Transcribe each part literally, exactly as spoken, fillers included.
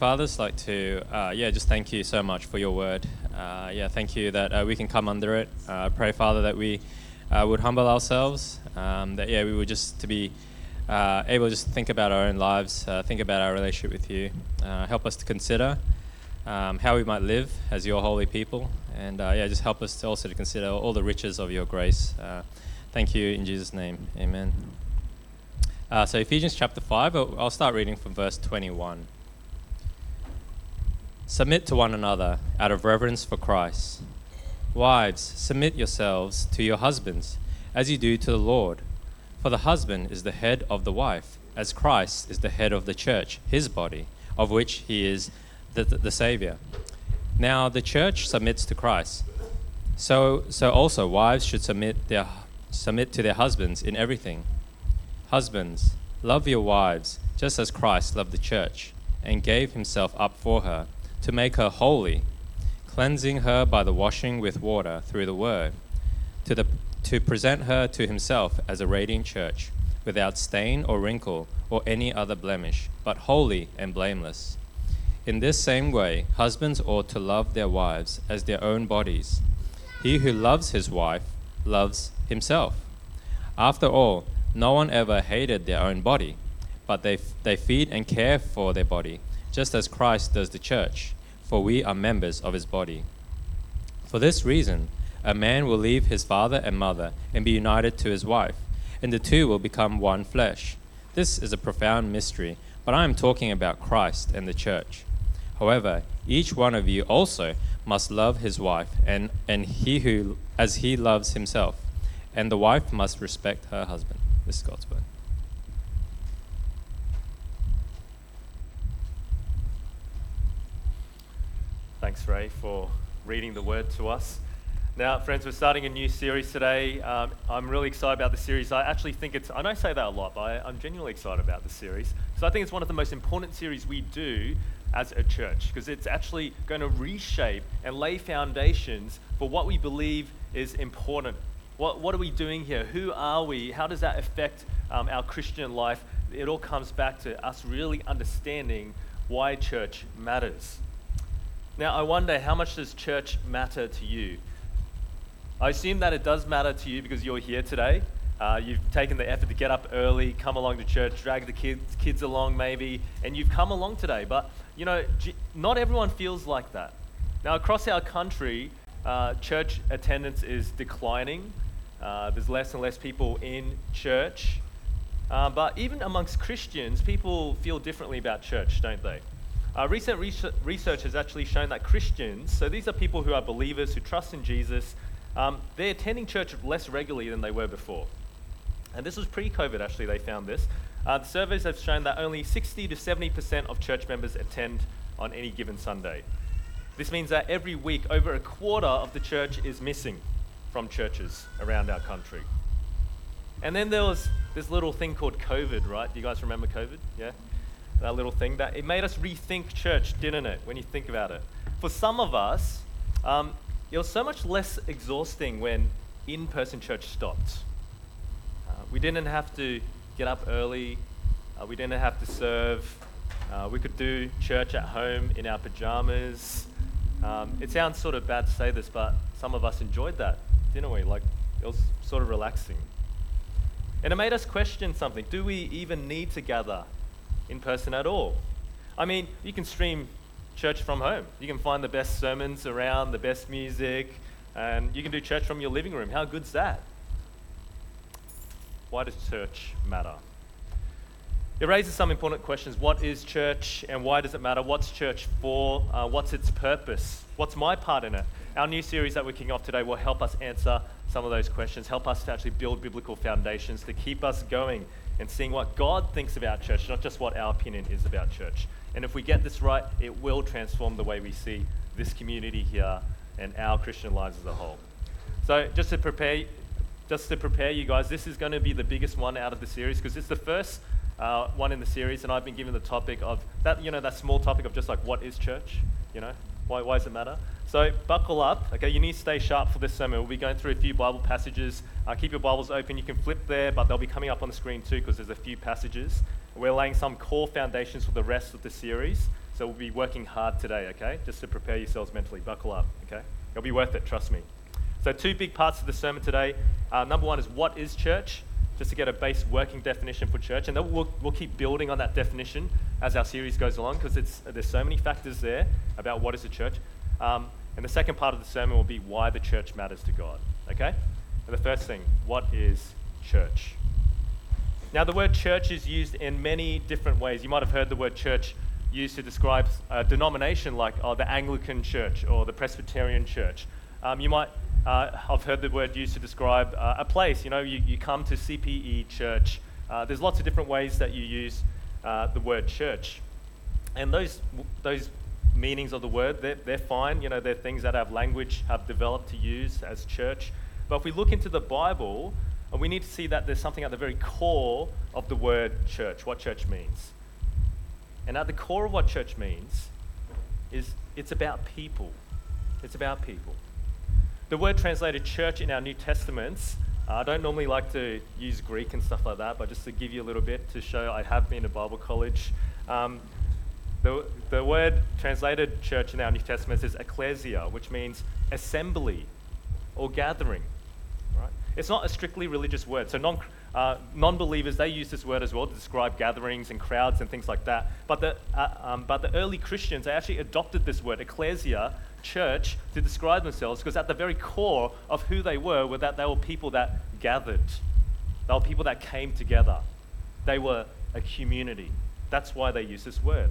Father, I'd like to, uh, yeah, just thank you so much for your word. Uh, yeah, thank you that uh, we can come under it. I uh, pray, Father, that we uh, would humble ourselves, um, that, yeah, we would just to be uh, able to just think about our own lives, uh, think about our relationship with you. Uh, help us to consider um, how we might live as your holy people. And, uh, yeah, just help us to also to consider all the riches of your grace. Uh, thank you in Jesus' name. Amen. Uh, so Ephesians chapter five, I'll start reading from verse twenty-one. Submit to one another out of reverence for Christ. Wives, submit yourselves to your husbands, as you do to the Lord. For the husband is the head of the wife, as Christ is the head of the church, his body, of which he is the, the, the Saviour. Now the church submits to Christ. So, so also wives should submit, their, submit to their husbands in everything. Husbands, love your wives, just as Christ loved the church and gave himself up for her, to make her holy, cleansing her by the washing with water through the word, to the to present her to himself as a radiant church, without stain or wrinkle or any other blemish, but holy and blameless. In this same way, husbands ought to love their wives as their own bodies. He who loves his wife loves himself. After all, no one ever hated their own body, but they they feed and care for their body, just as Christ does the church, for we are members of his body. For this reason, a man will leave his father and mother and be united to his wife, and the two will become one flesh. This is a profound mystery, but I am talking about Christ and the church. However, each one of you also must love his wife and, and he who as he loves himself, and the wife must respect her husband. This is God's word. Thanks, Ray, for reading the word to us. Now, friends, we're starting a new series today. Um, I'm really excited about the series. I actually think it's, I know I say that a lot, but I, I'm genuinely excited about the series. So I think it's one of the most important series we do as a church, because it's actually going to reshape and lay foundations for what we believe is important. What, what are we doing here? Who are we? How does that affect um, our Christian life? It all comes back to us really understanding why church matters. Now, I wonder, how much does church matter to you? I assume that it does matter to you because you're here today. Uh, you've taken the effort to get up early, come along to church, drag the kids, kids along maybe, and you've come along today. But, you know, not everyone feels like that. Now, across our country, uh, church attendance is declining. Uh, there's less and less people in church. Uh, but even amongst Christians, people feel differently about church, don't they? Uh, recent research has actually shown that Christians, so these are people who are believers, who trust in Jesus, um, they're attending church less regularly than they were before. And this was pre-COVID, actually, they found this. Uh, the surveys have shown that only sixty to seventy percent of church members attend on any given Sunday. This means that every week, over a quarter of the church is missing from churches around our country. And then there was this little thing called COVID, right? Do you guys remember COVID? Yeah? That little thing, that it made us rethink church, didn't it, when you think about it? For some of us, um, it was so much less exhausting when in-person church stopped. Uh, we didn't have to get up early. Uh, we didn't have to serve. Uh, we could do church at home in our pajamas. Um, it sounds sort of bad to say this, but some of us enjoyed that, didn't we? Like, it was sort of relaxing. And it made us question something. Do we even need to gather in person at all? I mean, you can stream church from home. You can find the best sermons around, the best music, and you can do church from your living room. How good's that? Why does church matter? It raises some important questions. What is church and why does it matter? What's church for? Uh, what's its purpose? What's my part in it? Our new series that we're kicking off today will help us answer some of those questions, help us to actually build biblical foundations to keep us going and seeing what God thinks about church, not just what our opinion is about church. And if we get this right, it will transform the way we see this community here and our Christian lives as a whole. So just to prepare just to prepare you guys, this is going to be the biggest one out of the series because it's the first uh, one in the series, and I've been given the topic of that, you know, that small topic of just like, what is church? You know, why, why does it matter? So buckle up, okay? You need to stay sharp for this sermon. We'll be going through a few Bible passages. Uh, keep your Bibles open. You can flip there, but they'll be coming up on the screen too because there's a few passages. We're laying some core foundations for the rest of the series. So we'll be working hard today, okay? Just to prepare yourselves mentally. Buckle up, okay? It'll be worth it, trust me. So two big parts of the sermon today. Uh, number one is, what is church? Just to get a base working definition for church. And then we'll, we'll keep building on that definition as our series goes along, because it's there's so many factors there about what is a church. Um, and the second part of the sermon will be why the church matters to God, okay? And the first thing, what is church? Now, the word church is used in many different ways. You might have heard the word church used to describe a denomination like oh, the Anglican church or the Presbyterian church. Um, you might uh, have heard the word used to describe uh, a place. You know, you, you come to C P E church. Uh, there's lots of different ways that you use uh, the word church. And those those meanings of the word, they're, they're fine. You know, they're things that our language have developed to use as church. But if we look into the Bible, we need to see that there's something at the very core of the word church, what church means. And at the core of what church means is it's about people. It's about people. The word translated church in our New Testaments, uh, I don't normally like to use Greek and stuff like that, but just to give you a little bit to show I have been to Bible college. Um, the, the word translated church in our New Testaments is ecclesia, which means assembly or gathering. Right? It's not a strictly religious word. So non Uh, non-believers, they use this word as well to describe gatherings and crowds and things like that. But the uh, um, but the early Christians, they actually adopted this word, ecclesia, church, to describe themselves, because at the very core of who they were were that they were people that gathered. They were people that came together. They were a community. That's why they use this word.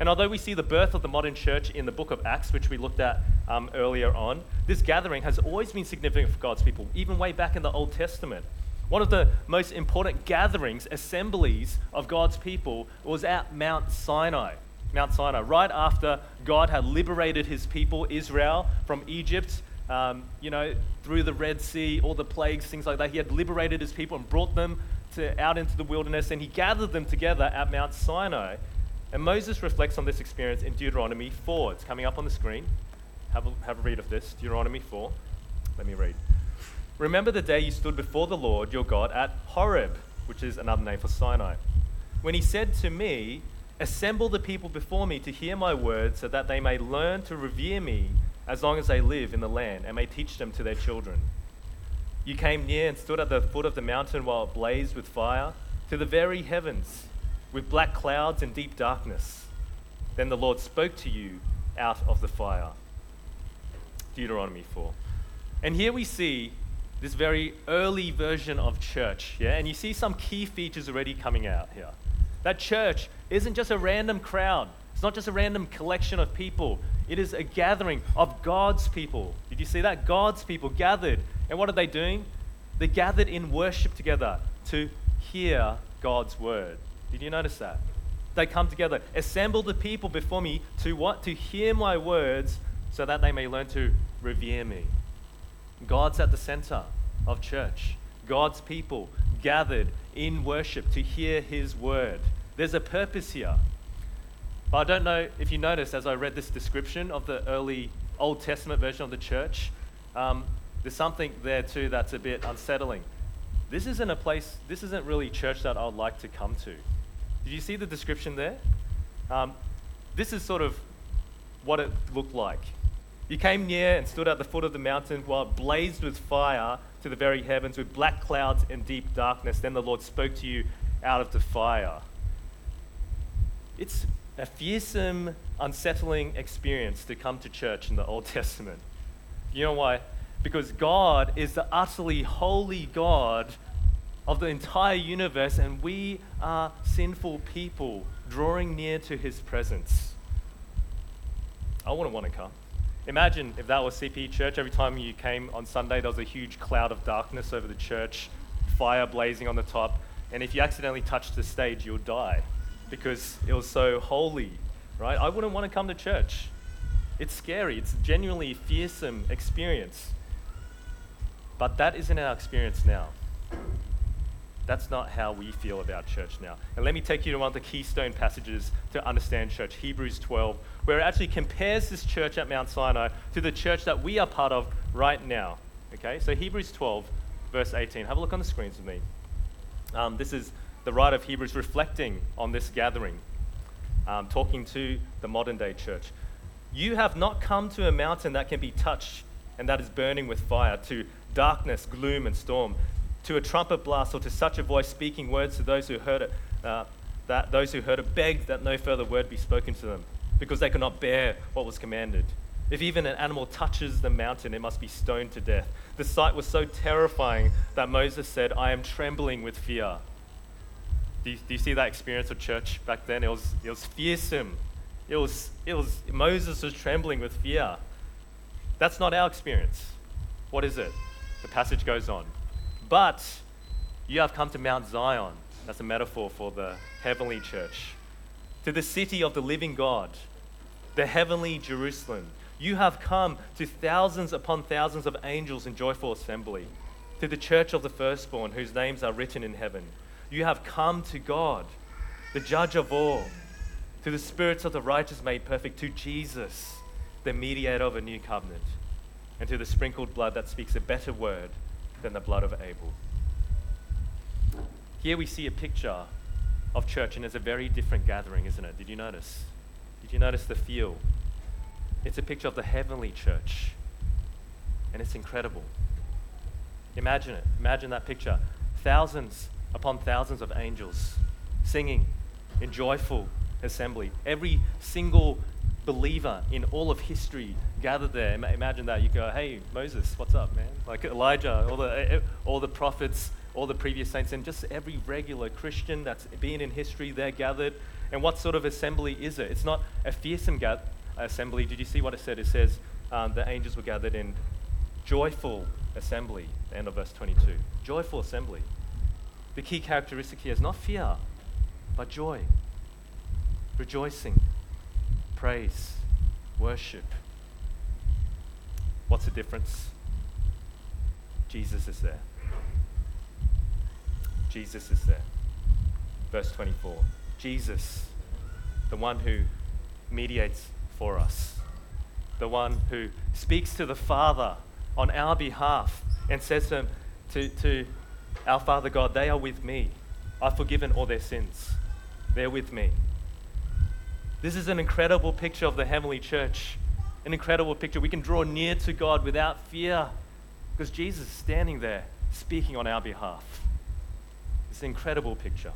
And although we see the birth of the modern church in the book of Acts, which we looked at um, earlier on, this gathering has always been significant for God's people, even way back in the Old Testament. One of the most important gatherings, assemblies of God's people was at Mount Sinai. Mount Sinai, right after God had liberated his people, Israel, from Egypt, um, you know, through the Red Sea, all the plagues, things like that. He had liberated his people and brought them to, out into the wilderness, and he gathered them together at Mount Sinai. And Moses reflects on this experience in Deuteronomy four. It's coming up on the screen. Have a, have a read of this, Deuteronomy four. Let me read. Remember the day you stood before the Lord your God at Horeb, which is another name for Sinai, when he said to me, assemble the people before me to hear my words, so that they may learn to revere me as long as they live in the land, and may teach them to their children. You came near and stood at the foot of the mountain while it blazed with fire, to the very heavens, with black clouds and deep darkness. Then the Lord spoke to you out of the fire. Deuteronomy four. And here we see this very early version of church, yeah? And you see some key features already coming out here. That church isn't just a random crowd. It's not just a random collection of people. It is a gathering of God's people. Did you see that? God's people gathered. And what are they doing? They gathered in worship together to hear God's word. Did you notice that? They come together. Assemble the people before me to what? To hear my words, so that they may learn to revere me. God's at the center of church. God's people gathered in worship to hear his word. There's a purpose here. But I don't know if you noticed as I read this description of the early Old Testament version of the church, um, there's something there too that's a bit unsettling. This isn't a place, this isn't really church that I would like to come to. Did you see the description there? Um, this is sort of what it looked like. You came near and stood at the foot of the mountain while it blazed with fire to the very heavens, with black clouds and deep darkness. Then the Lord spoke to you out of the fire. It's a fearsome, unsettling experience to come to church in the Old Testament. You know why? Because God is the utterly holy God of the entire universe, and we are sinful people drawing near to his presence. I wouldn't want to come. Imagine if that was C P E Church. Every time you came on Sunday, there was a huge cloud of darkness over the church, fire blazing on the top, and if you accidentally touched the stage, you'll die because it was so holy, right? I wouldn't want to come to church. It's scary. It's a genuinely fearsome experience. But that isn't our experience now. That's not how we feel about church now. And let me take you to one of the keystone passages to understand church, Hebrews twelve, where it actually compares this church at Mount Sinai to the church that we are part of right now. Okay, so Hebrews twelve, verse eighteen. Have a look on the screens with me. Um, this is the writer of Hebrews reflecting on this gathering. um, talking to the modern day church. You have not come to a mountain that can be touched and that is burning with fire, to darkness, gloom, and storm, to a trumpet blast, or to such a voice speaking words to those who heard it, uh, that those who heard it begged that no further word be spoken to them, because they could not bear what was commanded. If even an animal touches the mountain, it must be stoned to death. The sight was so terrifying that Moses said, I am trembling with fear. Do you, do you see that experience of church back then? It was it was fearsome. It was it was Moses was trembling with fear. That's not our experience. What is it? The passage goes on. But you have come to Mount Zion. That's a metaphor for the heavenly church. To the city of the living God, the heavenly Jerusalem. You have come to thousands upon thousands of angels in joyful assembly, to the church of the firstborn whose names are written in heaven. You have come to God, the judge of all, to the spirits of the righteous made perfect, to Jesus, the mediator of a new covenant, and to the sprinkled blood that speaks a better word than the blood of Abel. Here we see a picture of church, and it's a very different gathering, isn't it? Did you notice? Did you notice the feel? It's a picture of the heavenly church, and it's incredible. Imagine it. Imagine that picture. Thousands upon thousands of angels singing in joyful assembly. Every single believer in all of history gathered there. Imagine that. You go, hey, Moses, what's up, man? Like Elijah, all the all the prophets, all the previous saints, and just every regular Christian that's been in history, they're gathered. And what sort of assembly is it? It's not a fearsome gathering. Assembly. Did you see what it said? It says um, the angels were gathered in joyful assembly, the end of verse twenty-two. Joyful assembly. The key characteristic here is not fear, but joy. Rejoicing, praise, worship. What's the difference? Jesus is there. Jesus is there. Verse twenty-four. Jesus, the one who mediates for us, the one who speaks to the Father on our behalf and says to him, to, to our Father God, they are with me. I've forgiven all their sins. They're with me. This is an incredible picture of the heavenly church, an incredible picture. We can draw near to God without fear because Jesus is standing there speaking on our behalf. It's an incredible picture.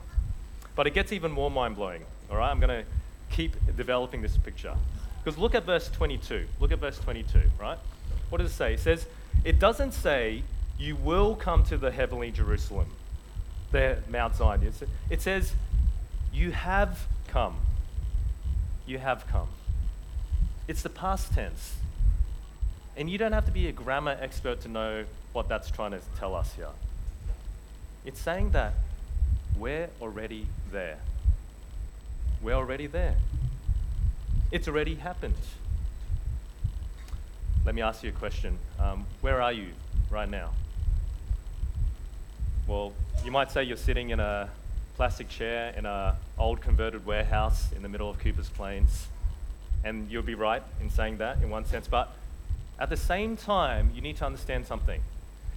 But it gets even more mind-blowing, all right? I'm going to keep developing this picture. Because look at verse twenty-two. Look at verse twenty-two, right? What does it say? It says, it doesn't say, you will come to the heavenly Jerusalem, the Mount Zion. It says, you have come. You have come. It's the past tense. And you don't have to be a grammar expert to know what that's trying to tell us here. It's saying that we're already there. We're already there. It's already happened. Let me ask you a question. Um, where are you right now? Well, you might say you're sitting in a plastic chair in an old converted warehouse in the middle of Cooper's Plains, and you'll be right in saying that in one sense, but at the same time, you need to understand something.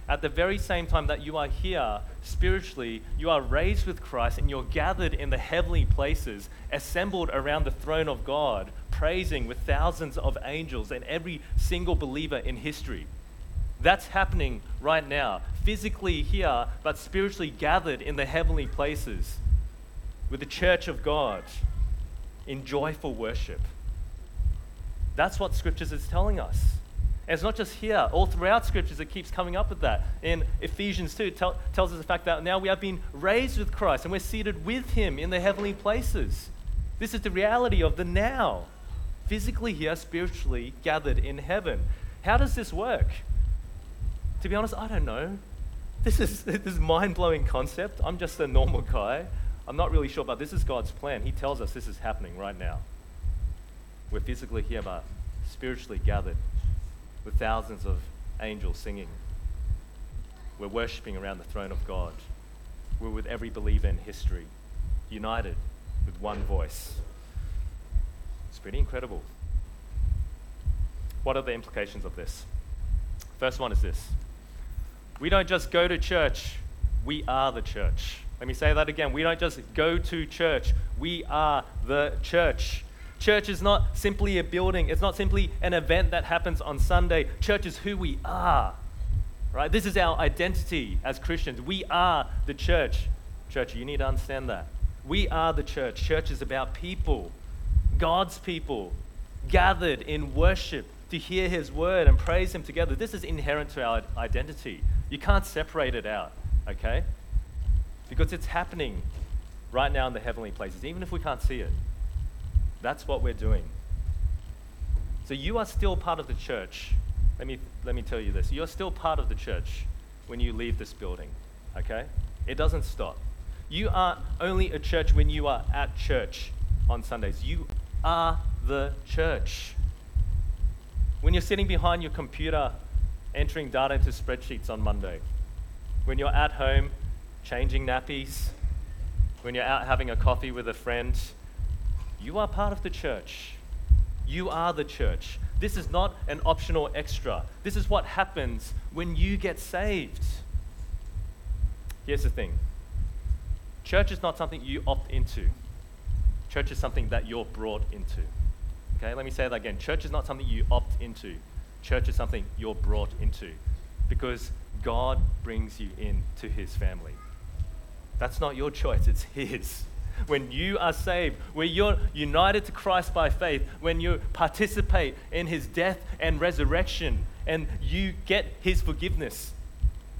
At the very same time that you are here spiritually, you are raised with Christ and you're gathered in the heavenly places, assembled around the throne of God, praising with thousands of angels and every single believer in history. That's happening right now, physically here, but spiritually gathered in the heavenly places with the church of God in joyful worship. That's what Scriptures is telling us. And it's not just here. All throughout Scriptures, it keeps coming up with that. In Ephesians two, it tell, tells us the fact that now we have been raised with Christ and we're seated with him in the heavenly places. This is the reality of the now, physically here, spiritually gathered in heaven. How does this work? To be honest, I don't know. This is this mind-blowing concept. I'm just a normal guy. I'm not really sure, but this is God's plan. He tells us this is happening right now. We're physically here, but spiritually gathered, with thousands of angels singing. We're worshipping around the throne of God. We're with every believer in history, united with one voice. It's pretty incredible. What are the implications of this? First one is this. We don't just go to church, we are the church. Let me say that again. We don't just go to church. We are the church. Church is not simply a building. It's not simply an event that happens on Sunday. Church is who we are, right? This is our identity as Christians. We are the church. Church, you need to understand that. We are the church. Church is about people, God's people, gathered in worship to hear his word and praise him together. This is inherent to our identity. You can't separate it out, okay? Because it's happening right now in the heavenly places, even if we can't see it. That's what we're doing. So you are still part of the church. Let me let me tell you this. You're still part of the church when you leave this building, okay? It doesn't stop. You aren't only a church when you are at church on Sundays. You are the church. When you're sitting behind your computer entering data into spreadsheets on Monday, when you're at home changing nappies, when you're out having a coffee with a friend, you are part of the church. You are the church. This is not an optional extra. This is what happens when you get saved. Here's the thing. Church is not something you opt into. Church is something that you're brought into. Okay, let me say that again. Church is not something you opt into. Church is something you're brought into because God brings you into his family. That's not your choice, it's his. When you are saved, when you're united to Christ by faith, when you participate in his death and resurrection, and you get his forgiveness,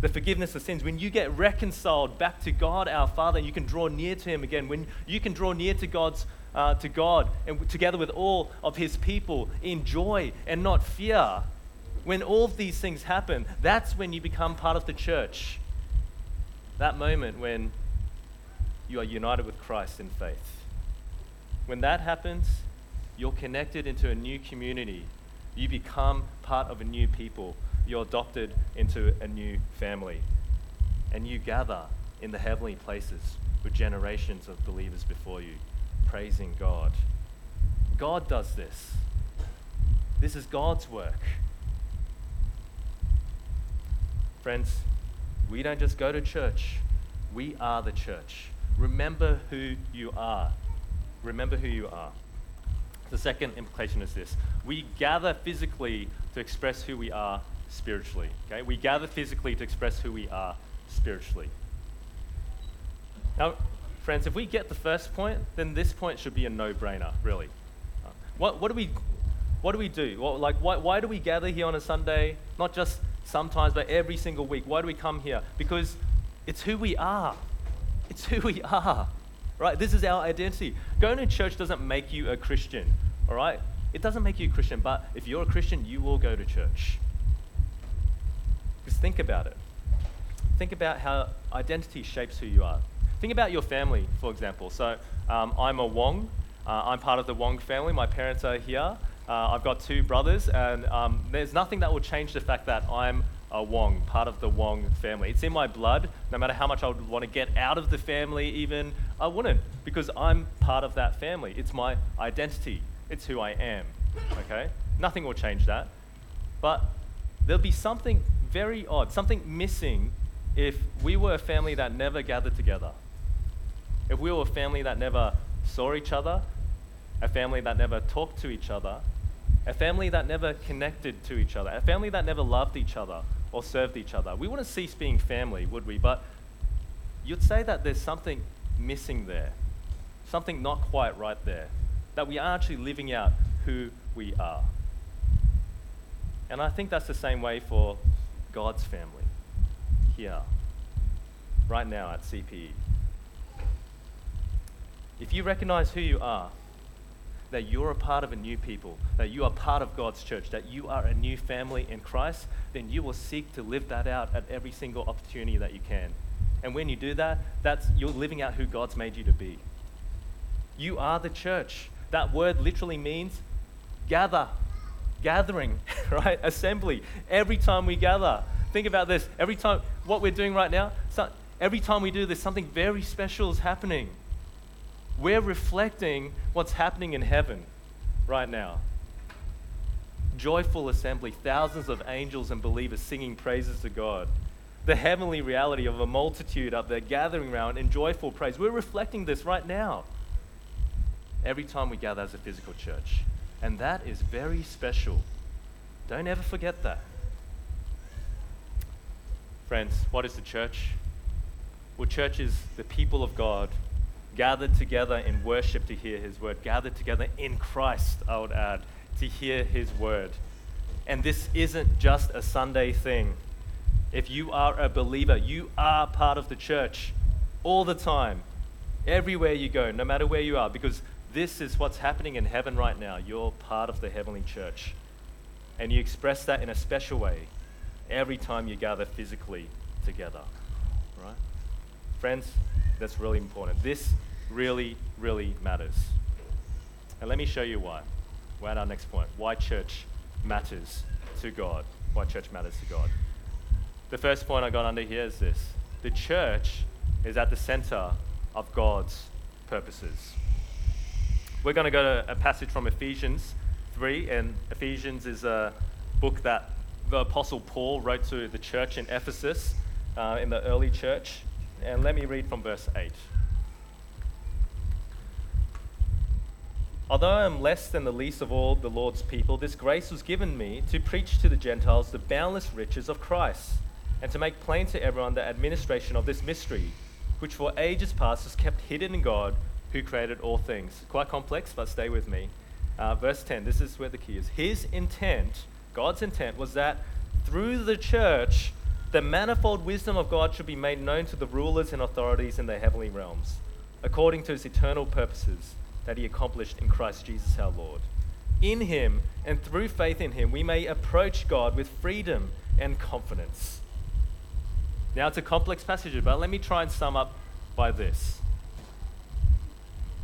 the forgiveness of sins, when you get reconciled back to God our Father, you can draw near to him again, when you can draw near to God's, uh, to God and together with all of his people in joy and not fear, when all of these things happen, that's when you become part of the church. That moment when you are united with Christ in faith. When that happens, you're connected into a new community. You become part of a new people. You're adopted into a new family. And you gather in the heavenly places with generations of believers before you, praising God. God does this. This is God's work. Friends, we don't just go to church. We are the church. Remember who you are. Remember who you are. The second implication is this. We gather physically to express who we are spiritually. Okay? We gather physically to express who we are spiritually. Now, friends, if we get the first point, then this point should be a no-brainer, really. What, what do we what do we do? What, like, why, why do we gather here on a Sunday? Not just sometimes, but every single week. Why do we come here? Because it's who we are. It's who we are, right? This is our identity. Going to church doesn't make you a Christian, all right? It doesn't make you a Christian, but if you're a Christian, you will go to church. Just think about it. Think about how identity shapes who you are. Think about your family, for example. So um, I'm a Wong. Uh, I'm part of the Wong family. My parents are here. Uh, I've got two brothers, and um, there's nothing that will change the fact that I'm a Wong, part of the Wong family. It's in my blood. No matter how much I would want to get out of the family even, I wouldn't, because I'm part of that family. It's my identity. It's who I am, okay? Nothing will change that. But there'll be something very odd, something missing if we were a family that never gathered together. If we were a family that never saw each other, a family that never talked to each other, a family that never connected to each other, a family that never loved each other or served each other. We wouldn't cease being family, would we? But you'd say that there's something missing there, something not quite right there, that we are actually living out who we are. And I think that's the same way for God's family here, right now at C P E. If you recognize who you are, that you're a part of a new people, that you are part of God's church, that you are a new family in Christ, then you will seek to live that out at every single opportunity that you can. And when you do that, that's you're living out who God's made you to be. You are the church. That word literally means gather, gathering, right? Assembly. Every time we gather, think about this. Every time, what we're doing right now, so every time we do this, something very special is happening. We're reflecting what's happening in heaven right now. Joyful assembly, thousands of angels and believers singing praises to God. the heavenly reality of a multitude up there gathering around in joyful praise. We're reflecting this right now every time we gather as a physical church. And that is very special. Don't ever forget that. Friends, what is the church? Well, church is the people of God gathered together in worship to hear his word, gathered together in Christ, I would add, to hear his word. And this isn't just a Sunday thing. If you are a believer, you are part of the church all the time, everywhere you go, no matter where you are, because this is what's happening in heaven right now. You're part of the heavenly church. And you express that in a special way every time you gather physically together, right? Friends, that's really important. This really, really matters. And let me show you why. We're at our next point. Why church matters to God. Why church matters to God. The first point I got under here is this. The church is at the center of God's purposes. We're going to go to a passage from Ephesians three, and Ephesians is a book that the Apostle Paul wrote to the church in Ephesus, uh, in the early church. And let me read from verse eight. Although I am less than the least of all the Lord's people, this grace was given me to preach to the Gentiles the boundless riches of Christ, and to make plain to everyone the administration of this mystery, which for ages past was kept hidden in God, who created all things. Quite complex, but stay with me. Uh, verse ten, this is where the key is. His intent, God's intent, was that through the church, the manifold wisdom of God should be made known to the rulers and authorities in the heavenly realms, according to his eternal purposes that he accomplished in Christ Jesus our Lord. In him and through faith in him, we may approach God with freedom and confidence. Now, it's a complex passage, but let me try and sum up by this.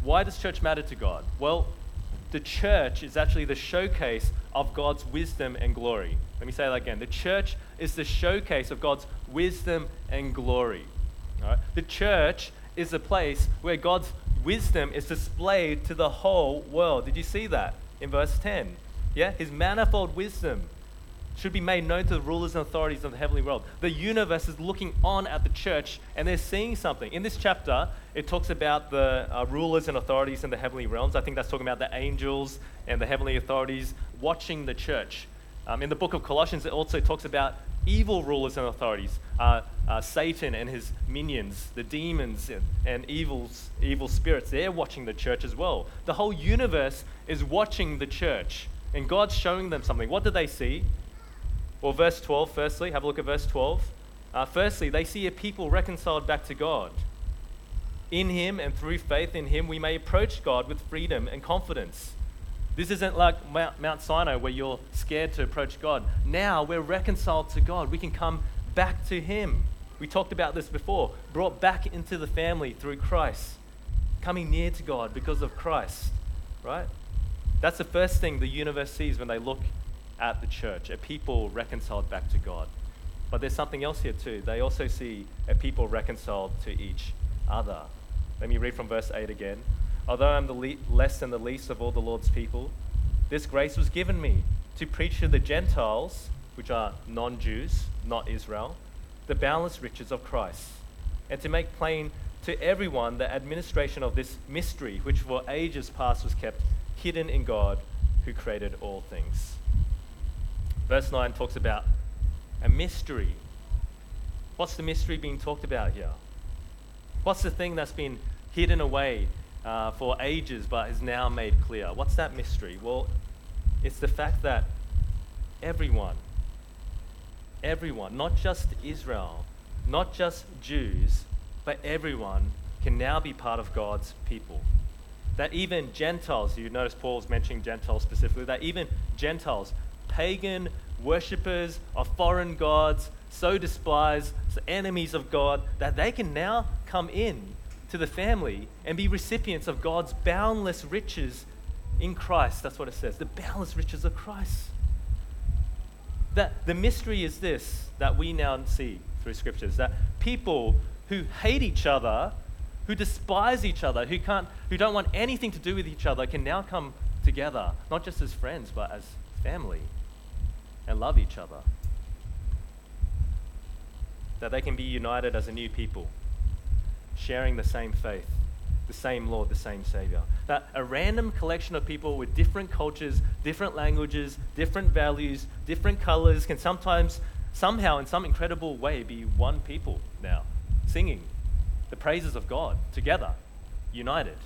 Why does church matter to God? Well, the church is actually the showcase of God's wisdom and glory. Let me say that again. The church is the showcase of God's wisdom and glory. All right? The church is the place where God's wisdom is displayed to the whole world. Did you see that in verse ten? Yeah, his manifold wisdom should be made known to the rulers and authorities of the heavenly world. The universe is looking on at the church, and they're seeing something. In this chapter, it talks about the uh, rulers and authorities in the heavenly realms. I think that's talking about the angels and the heavenly authorities watching the church. Um, in the book of Colossians, it also talks about evil rulers and authorities, uh, uh, Satan and his minions, the demons and, and evils, evil spirits. They're watching the church as well. The whole universe is watching the church, and God's showing them something. What do they see? Well, verse twelve, firstly, have a look at verse twelve. Uh, firstly, they see a people reconciled back to God. In him and through faith in him, we may approach God with freedom and confidence. This isn't like Mount Sinai where you're scared to approach God. Now we're reconciled to God. We can come back to him. We talked about this before. Brought back into the family through Christ. Coming near to God because of Christ, right? That's the first thing the universe sees when they look at the church, a people reconciled back to God. But there's something else here too. They also see a people reconciled to each other. Let me read from verse eight again. Although I'm the le- less than the least of all the Lord's people, this grace was given me to preach to the Gentiles, which are non-Jews, not Israel, the boundless riches of Christ, and to make plain to everyone the administration of this mystery, which for ages past was kept hidden in God, who created all things. Verse nine talks about a mystery. What's the mystery being talked about here? What's the thing that's been hidden away uh, for ages but is now made clear? What's that mystery? Well, it's the fact that everyone, everyone, not just Israel, not just Jews, but everyone can now be part of God's people. That even Gentiles, you notice Paul's mentioning Gentiles specifically, that even Gentiles, pagan worshippers of foreign gods, so despised, so enemies of God, that they can now come in to the family and be recipients of God's boundless riches in Christ. That's what it says, the boundless riches of Christ. That the mystery is this, that we now see through scriptures, that people who hate each other, who despise each other, who can't, who don't want anything to do with each other, can now come together, not just as friends, but as family, and love each other. that they can be united as a new people, sharing the same faith, the same Lord, the same Savior. That a random collection of people with different cultures, different languages, different values, different colors can sometimes, somehow, in some incredible way, be one people now, singing the praises of God together, united.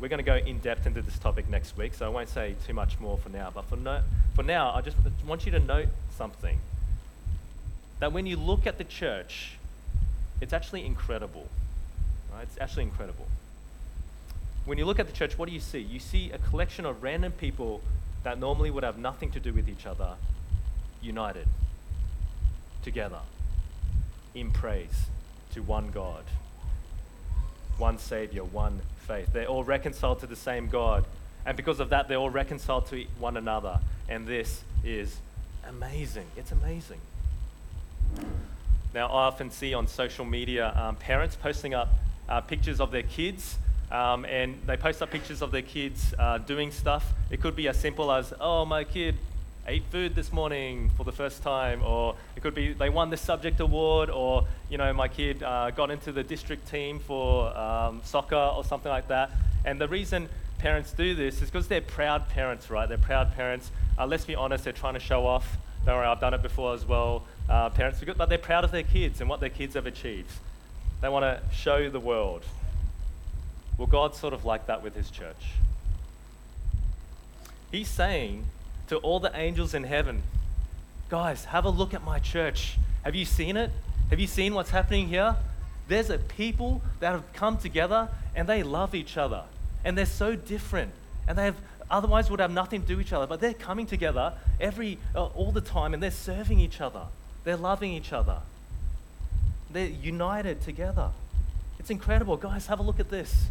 We're going to go in depth into this topic next week, so I won't say too much more for now. But for, no, for now, I just want you to note something. That when you look at the church, it's actually incredible. Right? It's actually incredible. When you look at the church, what do you see? You see a collection of random people that normally would have nothing to do with each other, united, together, in praise to one God, one Savior, one faith. They're all reconciled to the same God. And because of that, they're all reconciled to one another. And this is amazing. It's amazing. Now, I often see on social media um, parents posting up uh, pictures of their kids, um, and they post up pictures of their kids uh, doing stuff. It could be as simple as, oh, my kid ate food this morning for the first time, or it could be they won the subject award, or, you know, my kid uh, got into the district team for um, soccer or something like that. And the reason parents do this is because they're proud parents, right? They're proud parents. Uh, let's be honest, they're trying to show off. Don't worry, I've done it before as well. Uh, parents are good, but they're proud of their kids and what their kids have achieved. They want to show the world. Well, God's sort of like that with his church. He's saying to all the angels in heaven, guys, have a look at my church. Have you seen it? Have you seen what's happening here? There's a people that have come together and they love each other. And they're so different. And they have otherwise would have nothing to do with each other. But they're coming together every uh, all the time, and they're serving each other. They're loving each other. They're united together. It's incredible. Guys, have a look at this.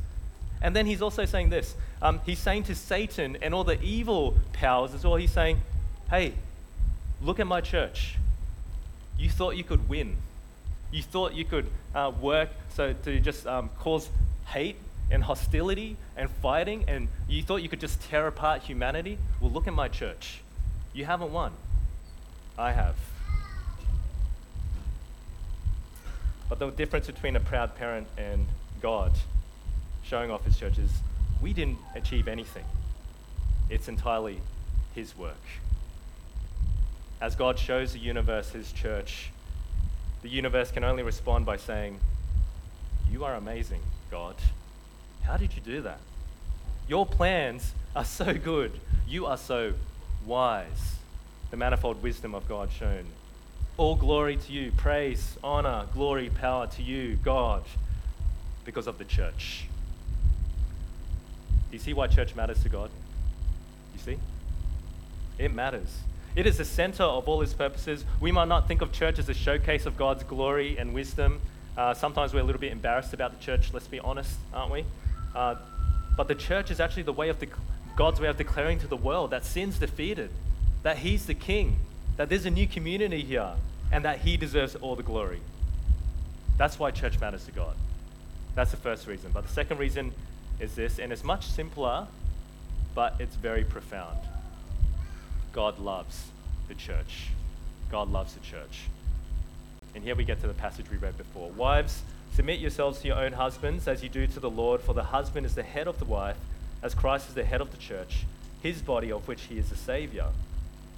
And then he's also saying this. Um, he's saying to Satan and all the evil powers as well, he's saying, hey, look at my church. You thought you could win. You thought you could uh, work so to just um, cause hate and hostility and fighting, and you thought you could just tear apart humanity. Well, look at my church. You haven't won. I have. But the difference between a proud parent and God showing off his church is we didn't achieve anything. It's entirely his work. As God shows the universe his church, the universe can only respond by saying, you are amazing, God. How did you do that? Your plans are so good. You are so wise. The manifold wisdom of God shown. All glory to you, praise, honor, glory, power to you, God, because of the church. Do you see why church matters to God? You see? It matters. It is the center of all his purposes. We might not think of church as a showcase of God's glory and wisdom. Uh, sometimes we're a little bit embarrassed about the church, let's be honest, aren't we? Uh, but the church is actually the way of dec- God's way of declaring to the world that sin's defeated, that he's the king, that there's a new community here, and that he deserves all the glory. That's why church matters to God. That's the first reason. But the second reason is this, and it's much simpler, but it's very profound. God loves the church. God loves the church. And here we get to the passage we read before. Wives, submit yourselves to your own husbands as you do to the Lord, for the husband is the head of the wife, as Christ is the head of the church, his body of which he is the Savior.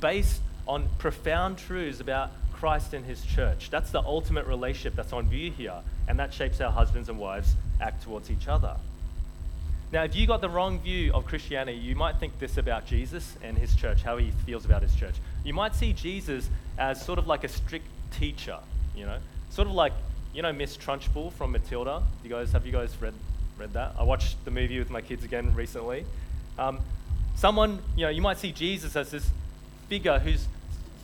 based on profound truths about Christ and his church. That's the ultimate relationship that's on view here, and that shapes how husbands and wives act towards each other. Now, if you got the wrong view of Christianity, you might think this about Jesus and his church, how he feels about his church. You might see Jesus as sort of like a strict teacher, you know, sort of like, you know, Miss Trunchbull from Matilda. You guys, have you guys read? Read that. I watched the movie with my kids again recently. Um, someone, you know, you might see Jesus as this figure who's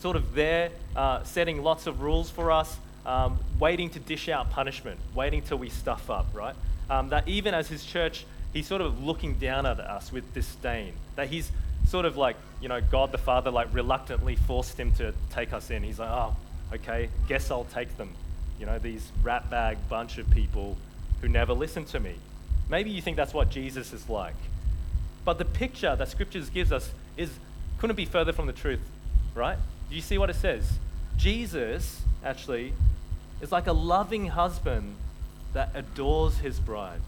sort of there uh, setting lots of rules for us, um, waiting to dish out punishment, waiting till we stuff up, right? Um, that even as his church, he's sort of looking down at us with disdain, that he's sort of like, you know, God the Father like reluctantly forced him to take us in. He's like, oh, okay, guess I'll take them. You know, these rat bag bunch of people who never listen to me. Maybe you think that's what Jesus is like. But the picture that Scriptures gives us is couldn't be further from the truth, right? Do you see what it says? Jesus, actually, is like a loving husband that adores his bride.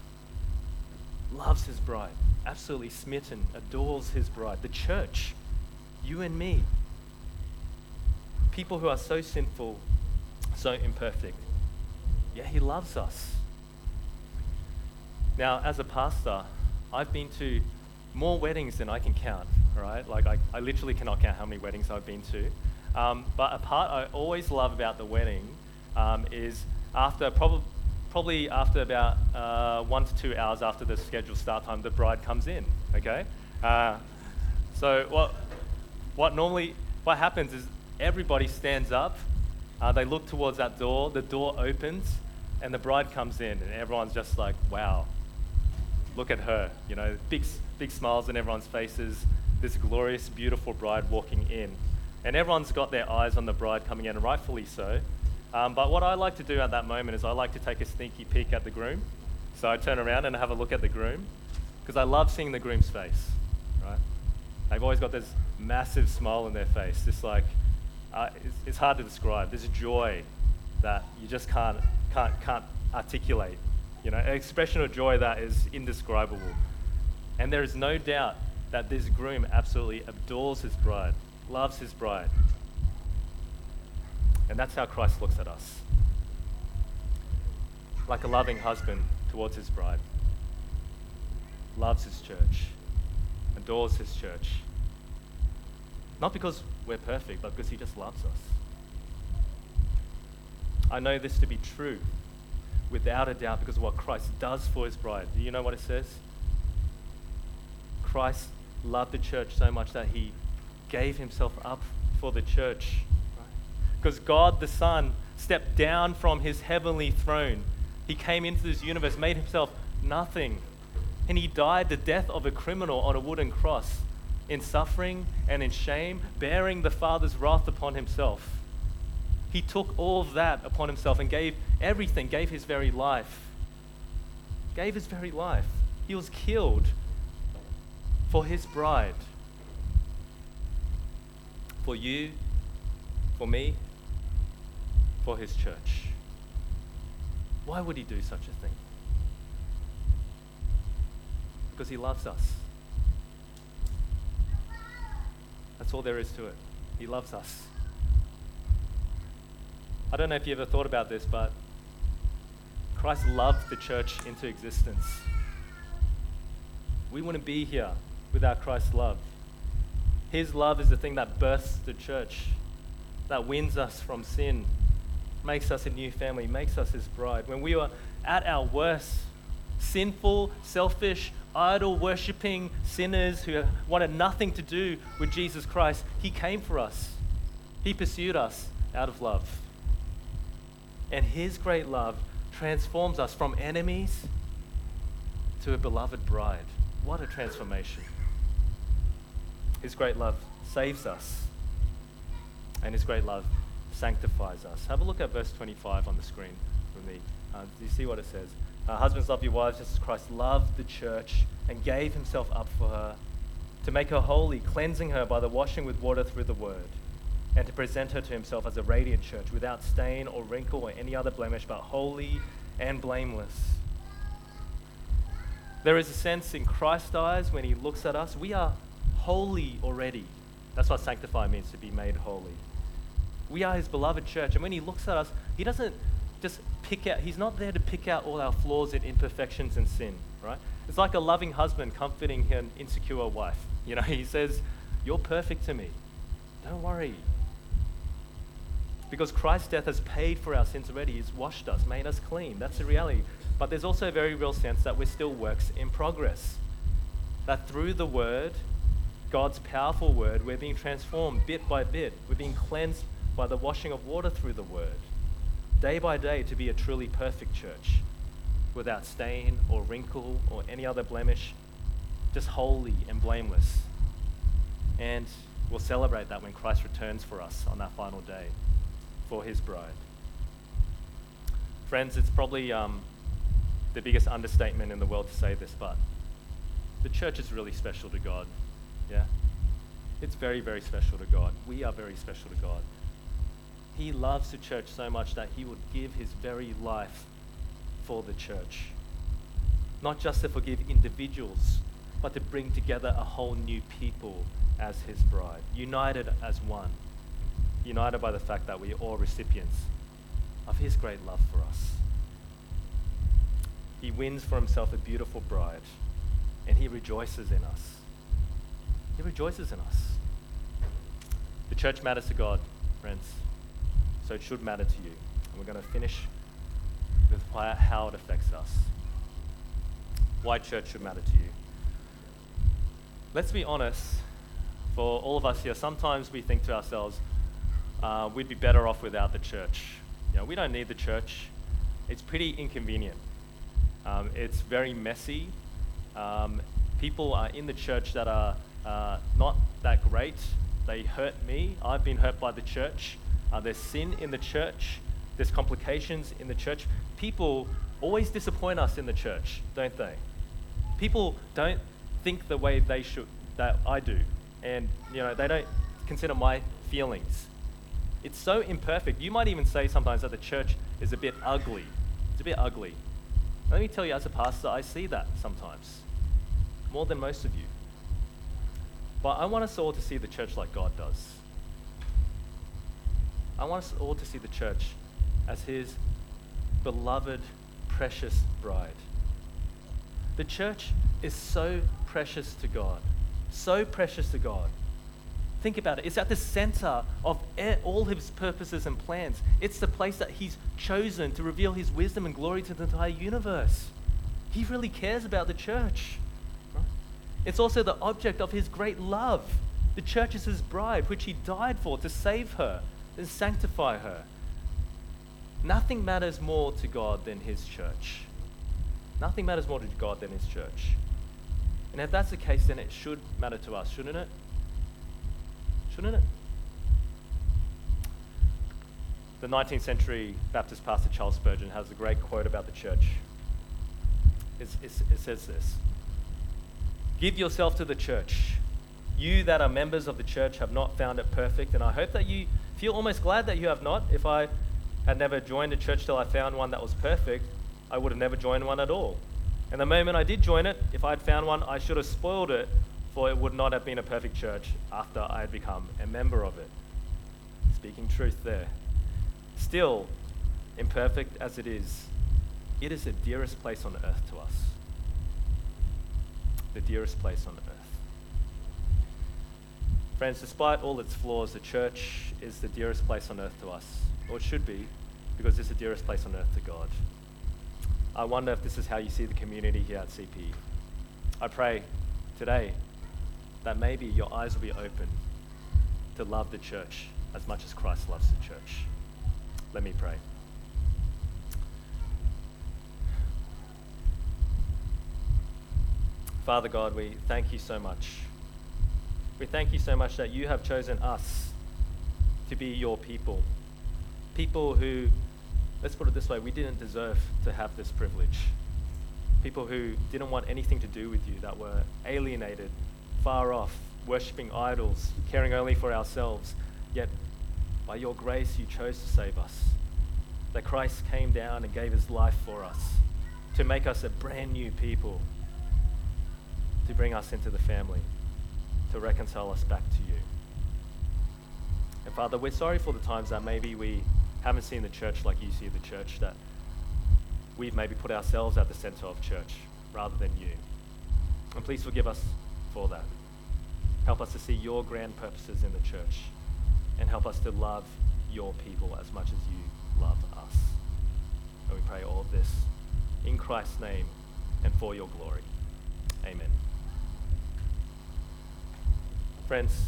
Loves his bride. Absolutely smitten. Adores his bride. The church. You and me. People who are so sinful, so imperfect. Yeah, he loves us. Now, as a pastor, I've been to more weddings than I can count, right? Like, I, I literally cannot count how many weddings I've been to. Um, but a part I always love about the wedding um, is after, prob- probably after about uh, one to two hours after the scheduled start time, the bride comes in, okay? Uh, so what what normally, what happens is everybody stands up, uh, they look towards that door, the door opens, and the bride comes in, and everyone's just like, wow. Look at her, you know, big big smiles on everyone's faces, this glorious, beautiful bride walking in. And everyone's got their eyes on the bride coming in, and rightfully so. Um, but what I like to do at that moment is I like to take a sneaky peek at the groom. So I turn around and have a look at the groom, because I love seeing the groom's face, right? They've always got this massive smile on their face, just like, uh, it's, it's hard to describe. There's a joy that you just can't can't can't articulate. You know, an expression of joy that is indescribable. And there is no doubt that this groom absolutely adores his bride, loves his bride. And that's how Christ looks at us. Like a loving husband towards his bride. Loves his church, adores his church. Not because we're perfect, but because he just loves us. I know this to be true. Without a doubt, because of what Christ does for his bride. Do you know what it says? Christ loved the church so much that he gave himself up for the church. Because God the Son stepped down from his heavenly throne. He came into this universe, made himself nothing. And he died the death of a criminal on a wooden cross, in suffering and in shame, bearing the Father's wrath upon himself. He took all of that upon himself and gave everything, gave his very life. Gave his very life. He was killed for his bride. For you, for me, for his church. Why would he do such a thing? Because he loves us. That's all there is to it. He loves us. I don't know if you ever thought about this, but Christ loved the church into existence. We wouldn't be here without Christ's love. His love is the thing that births the church, that wins us from sin, makes us a new family, makes us his bride. When we were at our worst, sinful, selfish, idol-worshipping sinners who wanted nothing to do with Jesus Christ, he came for us. He pursued us out of love. And his great love transforms us from enemies to a beloved bride. What a transformation. His great love saves us. And his great love sanctifies us. Have a look at verse twenty-five on the screen for me. Uh, do you see what it says? Uh, Husbands, love your wives just as Christ loved the church and gave himself up for her to make her holy, cleansing her by the washing with water through the word, and to present her to himself as a radiant church without stain or wrinkle or any other blemish, but holy and blameless. There is a sense in Christ's eyes when he looks at us, we are holy already. That's what sanctify means, to be made holy. We are his beloved church, and when he looks at us, he doesn't just pick out, he's not there to pick out all our flaws and imperfections and sin, right? It's like a loving husband comforting an insecure wife. You know, he says, you're perfect to me, don't worry. Because Christ's death has paid for our sins already. He's washed us, made us clean. That's the reality. But there's also a very real sense that we're still works in progress. That through the word, God's powerful word, we're being transformed bit by bit. We're being cleansed by the washing of water through the word, day by day, to be a truly perfect church, without stain or wrinkle or any other blemish, just holy and blameless. And we'll celebrate that when Christ returns for us on that final day for his bride. Friends, it's probably um, the biggest understatement in the world to say this, but the church is really special to God. Yeah, it's very, very special to God. We are very special to God. He loves the church so much that he would give his very life for the church. Not just to forgive individuals, but to bring together a whole new people as his bride, united as one, united by the fact that we are all recipients of his great love for us. He wins for himself a beautiful bride, and he rejoices in us. He rejoices in us. The church matters to God, friends, so it should matter to you. And we're going to finish with how it affects us. Why church should matter to you. Let's be honest, for all of us here, sometimes we think to ourselves, uh, we'd be better off without the church. You know, we don't need the church. It's pretty inconvenient. Um, it's very messy. Um, people are in the church that are uh, not that great. They hurt me. I've been hurt by the church. Uh, there's sin in the church. There's complications in the church. People always disappoint us in the church, don't they? People don't think the way they should, that I do. And, you know, they don't consider my feelings. It's so imperfect. You might even say sometimes that the church is a bit ugly. It's a bit ugly. Let me tell you, as a pastor, I see that sometimes, more than most of you. But I want us all to see the church like God does. I want us all to see the church as his beloved, precious bride. The church is so precious to God, so precious to God. Think about it. It's at the center of all his purposes and plans. It's the place that he's chosen to reveal his wisdom and glory to the entire universe. He really cares about the church. Right? It's also the object of his great love. The church is his bride, which he died for, to save her and sanctify her. Nothing matters more to God than his church. Nothing matters more to God than his church. And if that's the case, then it should matter to us, shouldn't it? Shouldn't it? The nineteenth century Baptist pastor Charles Spurgeon has a great quote about the church. It's, it's, it says this: "Give yourself to the church. You that are members of the church have not found it perfect, and I hope that you feel almost glad that you have not. If I had never joined a church till I found one that was perfect, I would have never joined one at all. And the moment I did join it, if I had found one, I should have spoiled it, for it would not have been a perfect church after I had become a member of it." Speaking truth there. Still, imperfect as it is, it is the dearest place on earth to us. The dearest place on earth. Friends, despite all its flaws, the church is the dearest place on earth to us. Or it should be, because it's the dearest place on earth to God. I wonder if this is how you see the community here at C P E. I pray today that maybe your eyes will be open to love the church as much as Christ loves the church. Let me pray. Father God, we thank you so much. We thank you so much that you have chosen us to be your people. People who, let's put it this way, we didn't deserve to have this privilege. People who didn't want anything to do with you, that were alienated, far off, worshipping idols, caring only for ourselves. Yet, by your grace, you chose to save us. That Christ came down and gave his life for us, to make us a brand new people, to bring us into the family, to reconcile us back to you. And Father, we're sorry for the times that maybe we haven't seen the church like you see the church, that we've maybe put ourselves at the center of church rather than you. And please forgive us for that. Help us to see your grand purposes in the church, and help us to love your people as much as you love us. And we pray all of this in Christ's name and for your glory. Amen. Friends,